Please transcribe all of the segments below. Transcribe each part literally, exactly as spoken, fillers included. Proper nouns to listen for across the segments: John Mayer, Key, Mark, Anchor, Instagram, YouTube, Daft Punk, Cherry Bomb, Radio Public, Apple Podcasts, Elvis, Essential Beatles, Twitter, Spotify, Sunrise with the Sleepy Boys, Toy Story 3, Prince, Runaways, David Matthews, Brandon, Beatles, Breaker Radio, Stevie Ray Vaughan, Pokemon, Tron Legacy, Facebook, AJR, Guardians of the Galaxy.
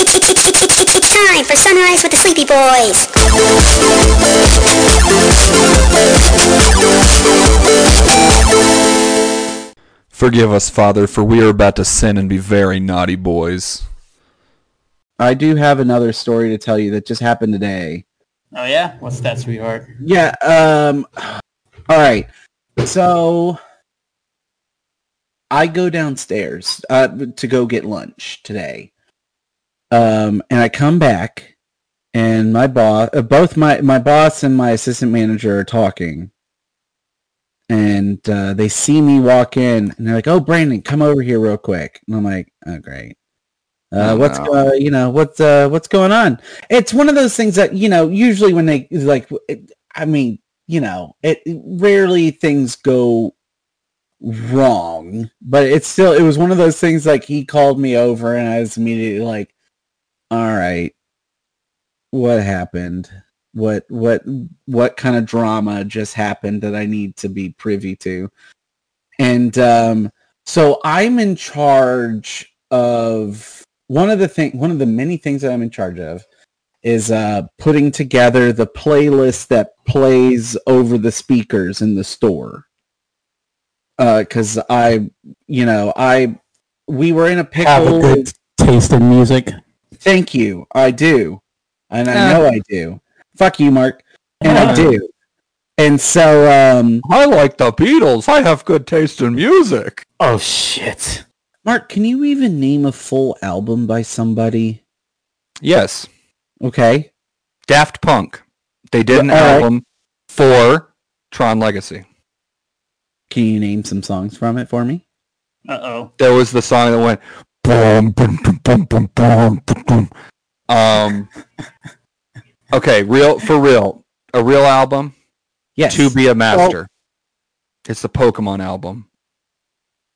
It's, it's, it's, it's, it's, it's, it's time for Sunrise with the Sleepy Boys. Forgive us, Father, for we are about to sin and be very naughty boys. I do have another story to tell you that just happened today. Oh, yeah? What's that, sweetheart? Yeah, um... all right. So, I go downstairs uh, to go get lunch today. Um, and I come back, and my boss, uh, both my, my boss and my assistant manager are talking, and uh, they see me walk in, and they're like, "Oh, Brandon, come over here real quick." And I'm like, "Oh, great. Uh, oh, what's wow. uh, you know what's uh, what's going on?" It's one of those things that you know. Usually, when they like, it, I mean, you know, it, it rarely things go wrong, but it's still it was one of those things like he called me over, and I was immediately like, all right, what happened? What what what kind of drama just happened that I need to be privy to? And um, so I'm in charge of one of the thing, one of the many things that I'm in charge of is uh, putting together the playlist that plays over the speakers in the store. Because uh, I, you know, I we were in a pickle. Have a good taste in music. Thank you. I do. And I know I do. Fuck you, Mark. And I do. And so, um... I like the Beatles. I have good taste in music. Oh, shit. Mark, can you even name a full album by somebody? Yes. Okay. Daft Punk. They did an album for Tron Legacy. Can you name some songs from it for me? Uh-oh. There was the song that went... Boom, boom, boom, boom, boom, boom. Um, okay, real for real. A real album? Yes. To Be a Master. Well, it's the Pokemon album.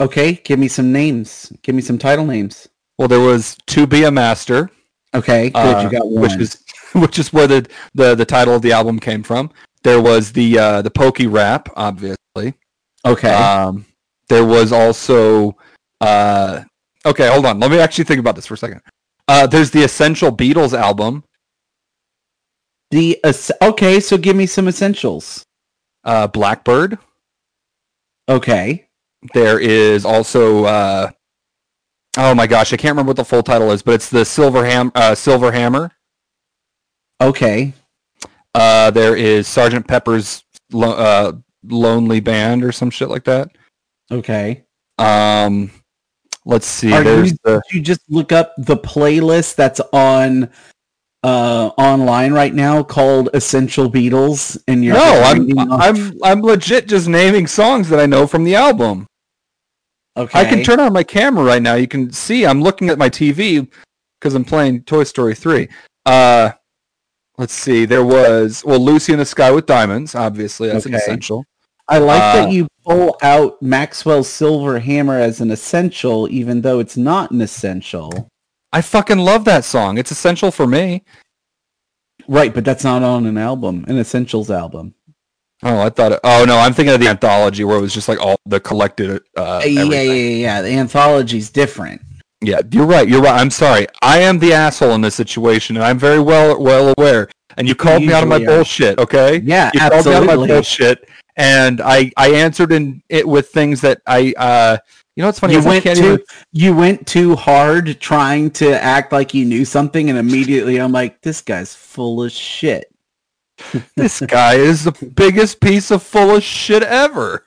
Okay, give me some names. Give me some title names. Well, there was To Be a Master. Okay, good. Uh, you got one. Which is, which is where the, the, the title of the album came from. There was the uh, the Poke Rap, obviously. Okay. Um, there was also... Uh, Okay, hold on. Let me actually think about this for a second. Uh, there's the Essential Beatles album. The uh, Okay, so give me some essentials. Uh, Blackbird. Okay. There is also... Uh, oh my gosh, I can't remember what the full title is, but it's the Silver, Ham- uh, Silver Hammer. Okay. Uh, there is Sergeant Pepper's Lo- uh, Lonely Band or some shit like that. Okay. Um... Let's see. Are there's you, the... Did you just look up the playlist that's on uh, online right now called "Essential Beatles"? And you're no, I'm off... I'm I'm legit just naming songs that I know from the album. Okay, I can turn on my camera right now. You can see I'm looking at my T V because I'm playing Toy Story three. Uh, let's see. There was well, "Lucy in the Sky with Diamonds." Obviously, that's okay. An essential. I like uh, that you pull out Maxwell's Silver Hammer as an essential, even though it's not an essential. I fucking love that song. It's essential for me. Right, but that's not on an album, an Essentials album. Oh, I thought... It, oh, no, I'm thinking of the anthology where it was just like all the collected uh, yeah, everything. Yeah, yeah, yeah. The anthology's different. Yeah, you're right. You're right. I'm sorry. I am the asshole in this situation, and I'm very well well aware. And you called you me out of my are. bullshit, okay? Yeah, you absolutely. You called me out of my bullshit. And I, I answered in it with things that I, uh, you know, it's funny. You went, too, even... you went too hard trying to act like you knew something. And immediately I'm like, this guy's full of shit. This guy is the biggest piece of full of shit ever.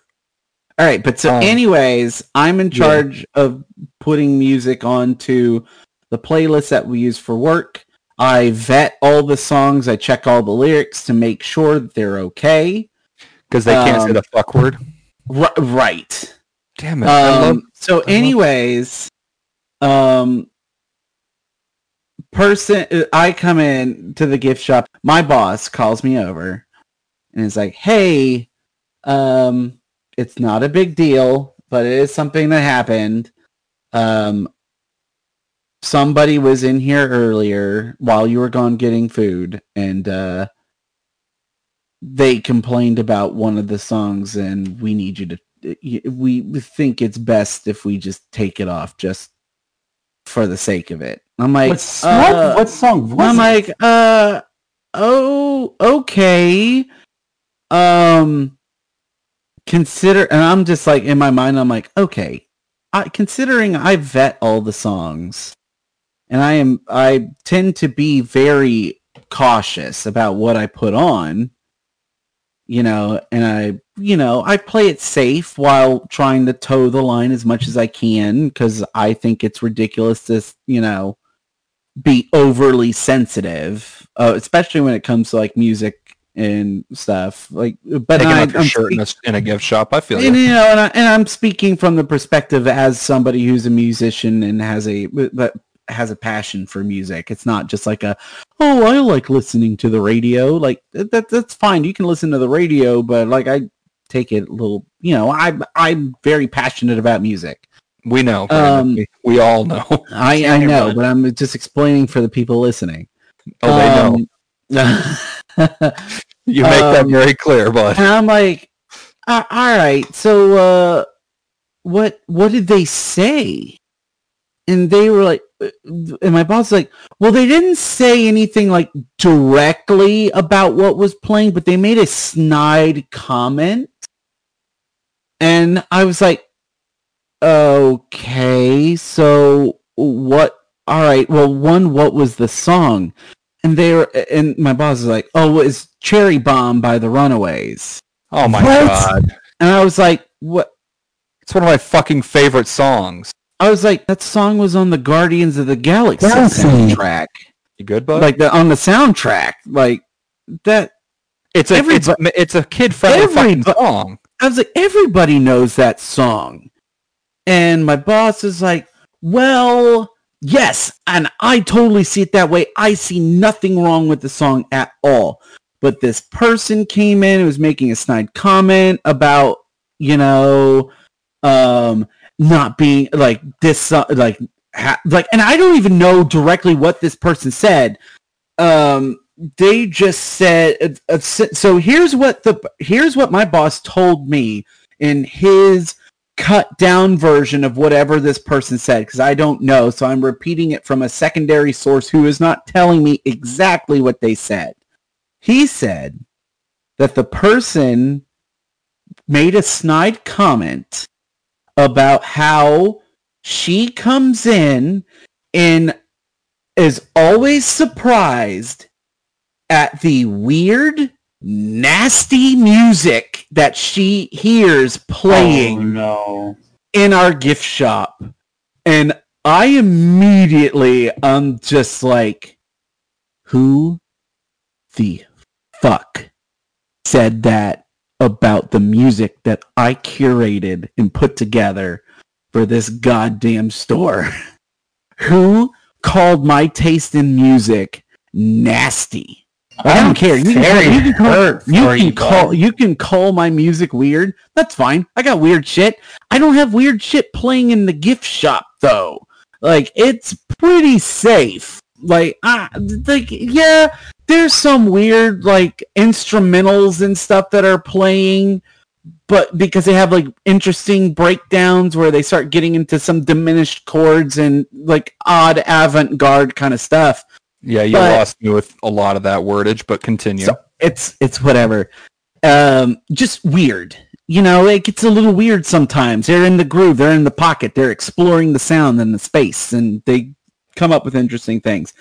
All right. But so um, anyways, I'm in charge yeah. of putting music onto the playlist that we use for work. I vet all the songs. I check all the lyrics to make sure that they're okay. Because they can't um, say the fuck word. R- right. Damn it. Um, I love, so I anyways, love... um, person, I come in to the gift shop. My boss calls me over and is like, hey, um, it's not a big deal, but it is something that happened. Um, somebody was in here earlier while you were gone getting food and, uh, they complained about one of the songs and we need you to, we think it's best if we just take it off just for the sake of it. I'm like, what, uh, what song was I'm it? like, uh, oh, okay. Um, consider, and I'm just like, in my mind, I'm like, okay, I, considering I vet all the songs, and I am, I tend to be very cautious about what I put on, you know, and I, you know, I play it safe while trying to toe the line as much as I can, because I think it's ridiculous to, you know, be overly sensitive, uh, especially when it comes to like music and stuff. Like, but taking off your shirt in a, in a gift shop, I feel and, you know, and, I, and I'm speaking from the perspective as somebody who's a musician and has a but has a passion for music. It's not just like a, oh, I like listening to the radio. Like that, that's fine. You can listen to the radio, but like I take it a little. You know, I I'm very passionate about music. We know. Um, we, we all know. I, I know, but I'm just explaining for the people listening. Oh, they um, know. You make um, that very clear, bud. And I'm like, all right, so uh, what what did they say? And they were like, and my boss was like, well, they didn't say anything like directly about what was playing, but they made a snide comment. And I was like, okay, so what, all right, well, one, what was the song? And they were, and my boss was like, oh, it's Cherry Bomb by the Runaways. Oh my what? God. And I was like, what? It's one of my fucking favorite songs. I was like, that song was on the Guardians of the Galaxy soundtrack. You good, bud? Like, the, on the soundtrack. Like, that. It's a, it's, it's a kid-friendly fucking song. I was like, everybody knows that song. And my boss is like, well, yes, and I totally see it that way. I see nothing wrong with the song at all. But this person came in and was making a snide comment about, you know, um, not being, like, this, uh, like, ha- like, and I don't even know directly what this person said. Um, they just said, uh, uh, so here's what the, here's what my boss told me in his cut down version of whatever this person said, because I don't know, so I'm repeating it from a secondary source who is not telling me exactly what they said. He said that the person made a snide comment about how she comes in and is always surprised at the weird, nasty music that she hears playing oh, no. in our gift shop. And I immediately, I'm just like, who the fuck said that about the music that I curated and put together for this goddamn store? Who called my taste in music nasty? I don't care. You can, you, can call, you, can call, you can call my music weird. That's fine. I got weird shit. I don't have weird shit playing in the gift shop, though. Like, it's pretty safe. Like, I, like yeah, there's some weird, like, instrumentals and stuff that are playing, but because they have, like, interesting breakdowns where they start getting into some diminished chords and, like, odd avant-garde kind of stuff. Yeah, you but, lost me with a lot of that wordage, but continue. So it's it's whatever. Um, just weird. You know, it gets a little weird sometimes. They're in the groove. They're in the pocket. They're exploring the sound and the space, and they come up with interesting things.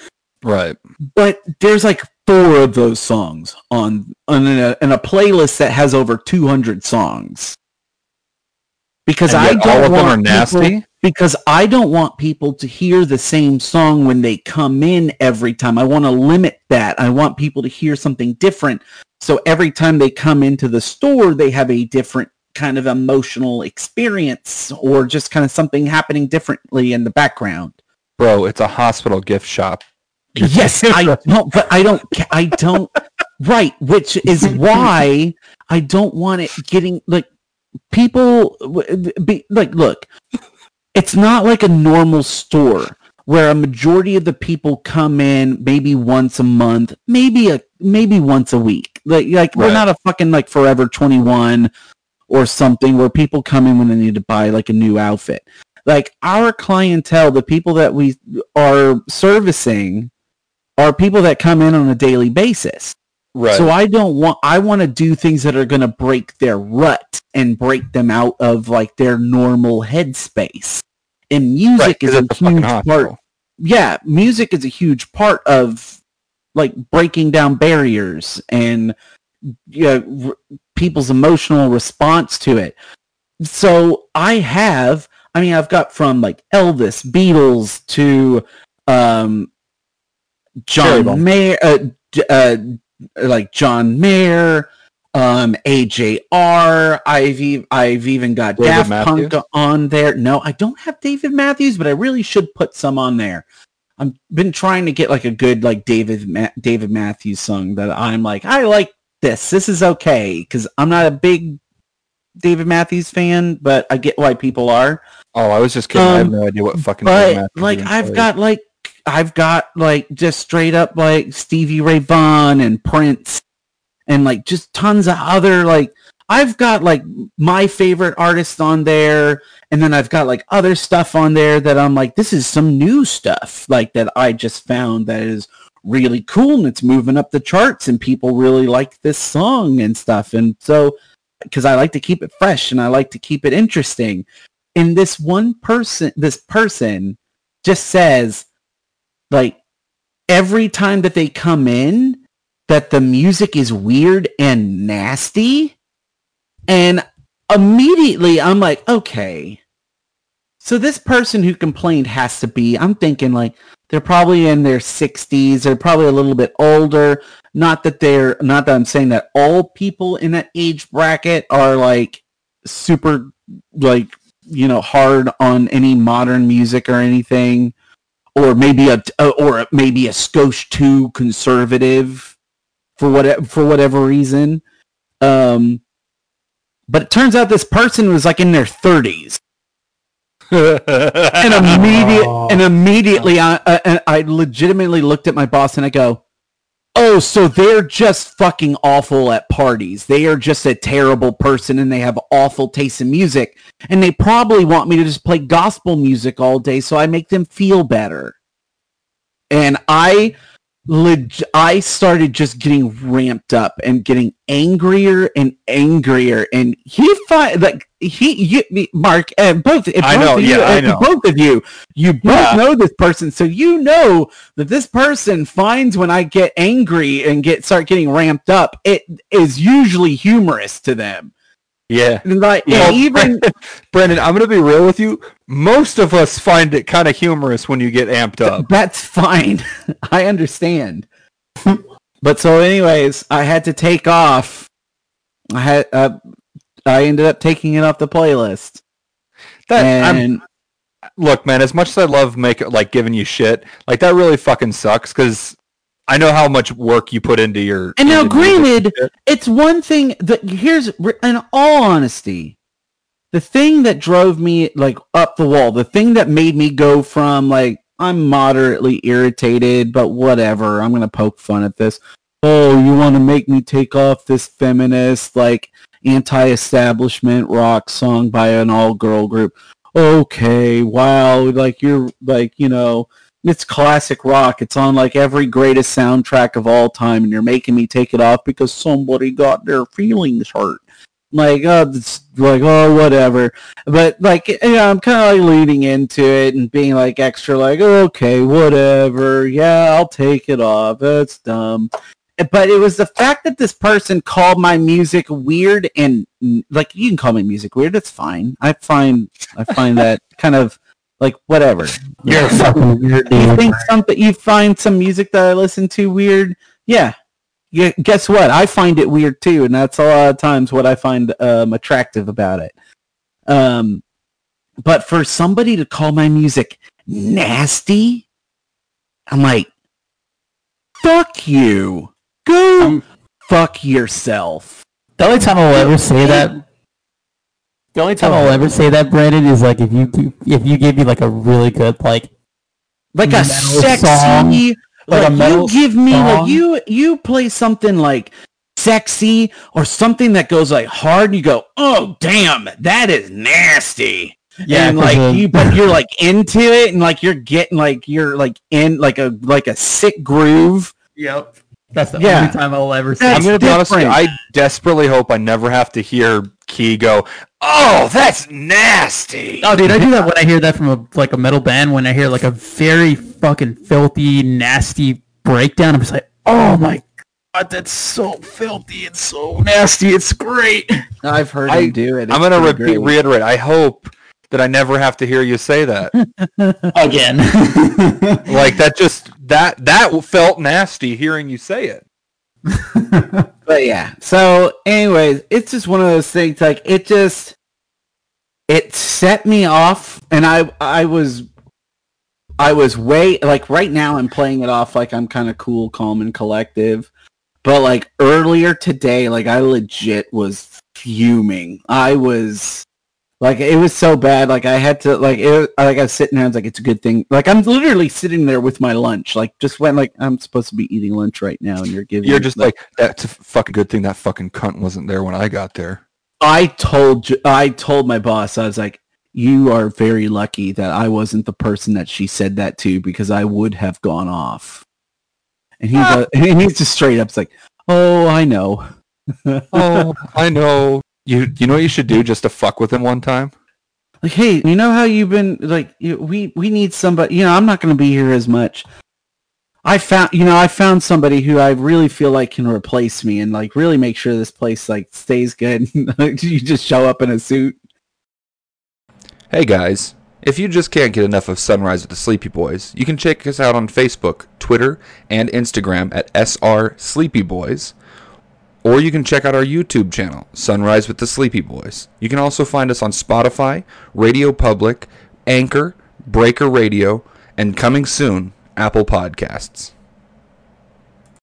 Right. But there's like four of those songs on, on a, in a playlist that has over two hundred songs. Because I don't all of want them are nasty. People, because I don't want people to hear the same song when they come in every time. I want to limit that. I want people to hear something different. So every time they come into the store, they have a different kind of emotional experience or just kind of something happening differently in the background. Bro, it's a hospital gift shop. Yes, I don't, but I don't, I don't, right, which is why I don't want it getting, like, people be like, look, it's not like a normal store where a majority of the people come in maybe once a month, maybe a maybe once a week. Like, like right. We're not a fucking like Forever twenty-one or something where people come in when they need to buy like a new outfit. Like, our clientele, the people that we are servicing, are people that come in on a daily basis. Right. So I don't want, I want to do things that are going to break their rut and break them out of, like, their normal headspace. And music right, is a huge part. Yeah, music is a huge part of, like, breaking down barriers and, you know, r- people's emotional response to it. So I have, I mean, I've got from, like, Elvis, Beatles, to um, John Mayer, uh, uh, like, John Mayer, um, A J R. I've, I've even got Daft Punk on there. No, I don't have David Matthews, but I really should put some on there. I've been trying to get, like, a good, like, David Ma- David Matthews song that I'm like, I like this. This is okay, because I'm not a big David Matthews fan, but I get why people are. Oh, I was just kidding. Um, I have no idea what fucking David Matthews is. Like, I've played. got, like, I've got, like, just straight up, like, Stevie Ray Vaughan and Prince and, like, just tons of other, like, I've got, like, my favorite artists on there, and then I've got, like, other stuff on there that I'm like, this is some new stuff, like, that I just found that is really cool, and it's moving up the charts, and people really like this song and stuff, and so, because I like to keep it fresh, and I like to keep it interesting, and this one person, this person just says, like, every time that they come in, that the music is weird and nasty. And immediately I'm like, okay, so this person who complained has to be, I'm thinking, like, they're probably in their sixties. They're probably a little bit older. Not that they're, not that I'm saying that all people in that age bracket are, like, super, like, you know, hard on any modern music or anything. Or maybe a or maybe a skosh too conservative for what for whatever reason, um, but it turns out this person was, like, in their thirties, and immediate oh. and immediately I, I I legitimately looked at my boss and I go, oh, so they're just fucking awful at parties. They are just a terrible person, and they have awful taste in music. And they probably want me to just play gospel music all day so I make them feel better. And I leg- I started just getting ramped up and getting angrier and angrier. And he thought, like, he, you, me, Mark, and both, and both I know, of yeah, you, I know. both of you, you both yeah. know this person. So you know that this person finds when I get angry and get start getting ramped up, it is usually humorous to them. Yeah. And like, yeah. And even Brandon, I'm going to be real with you. Most of us find it kind of humorous when you get amped up. That's fine. I understand. But so anyways, I had to take off. I had, uh, I ended up taking it off the playlist. That, and I'm, look, man, as much as I love make like giving you shit, like, that really fucking sucks, because I know how much work you put into your... And now, granted, it's one thing that... Here's... In all honesty, the thing that drove me, like, up the wall, the thing that made me go from, like, I'm moderately irritated, but whatever, I'm going to poke fun at this. Oh, you want to make me take off this feminist, like, anti-establishment rock song by an all-girl group. Okay, wow, like, you're, like, you know... It's classic rock. It's on, like, every greatest soundtrack of all time, and you're making me take it off because somebody got their feelings hurt. Like, oh, it's like, oh, whatever. But, like, you know, I'm kind of, like, leading into it and being, like, extra, like, okay, whatever. Yeah, I'll take it off. That's dumb. But it was the fact that this person called my music weird and, like, you can call my music weird. It's fine. I find, I find that kind of... Like, whatever. You're fucking weird, dude. You think something, you find some music that I listen to weird? Yeah. yeah. Guess what? I find it weird, too, and that's a lot of times what I find um, attractive about it. Um, but for somebody to call my music nasty, I'm like, fuck you. Go um, fuck yourself. The only time I'll ever say that... The only time I'll ever say that, Brandon, is, like, if you if you give me, like, a really good, like, like a sexy song, like, like a metal you give me song. Like you you play something, like, sexy or something that goes, like, hard, and you go, oh damn, that is nasty. Yeah, and like you, but you're like into it, and like you're getting like you're like in like a like a sick groove. Yep, that's the yeah. only time I'll ever see. I'm gonna be honest with you, I desperately hope I never have to hear Key go, "Oh, that's nasty." Oh, dude, I do that when I hear that from a like a metal band. When I hear like a very fucking filthy, nasty breakdown, I'm just like, "Oh my God, that's so filthy and so nasty. It's great." I've heard I, him do it. It's I'm gonna repeat, reiterate. I hope. That I never have to hear you say that again. Like that just that that felt nasty hearing you say it. But yeah. So anyways, it's just one of those things like it just it set me off and I I was I was way like right now I'm playing it off like I'm kind of cool, calm and collective. But like earlier today, like I legit was fuming. I was Like, it was so bad, like, I had to, like, it, like I was sitting there, I was like, it's a good thing. Like, I'm literally sitting there with my lunch, like, just when, like, I'm supposed to be eating lunch right now, and you're giving You're just like, like that's a fucking good thing that fucking cunt wasn't there when I got there. I told, I told my boss, I was like, you are very lucky that I wasn't the person that she said that to, because I would have gone off. And he's, ah. a, and he's just straight up, like, oh, I know. oh, I know. You you know what you should do just to fuck with him one time? Like, hey, you know how you've been, like, you, we, we need somebody, you know, I'm not going to be here as much. I found, you know, I found somebody who I really feel like can replace me and, like, really make sure this place, like, stays good. You just show up in a suit. Hey, guys. If you just can't get enough of Sunrise with the Sleepy Boys, you can check us out on Facebook, Twitter, and Instagram at S R Sleepy Boys. Or you can check out our YouTube channel, Sunrise with the Sleepy Boys. You can also find us on Spotify, Radio Public, Anchor, Breaker Radio, and coming soon, Apple Podcasts.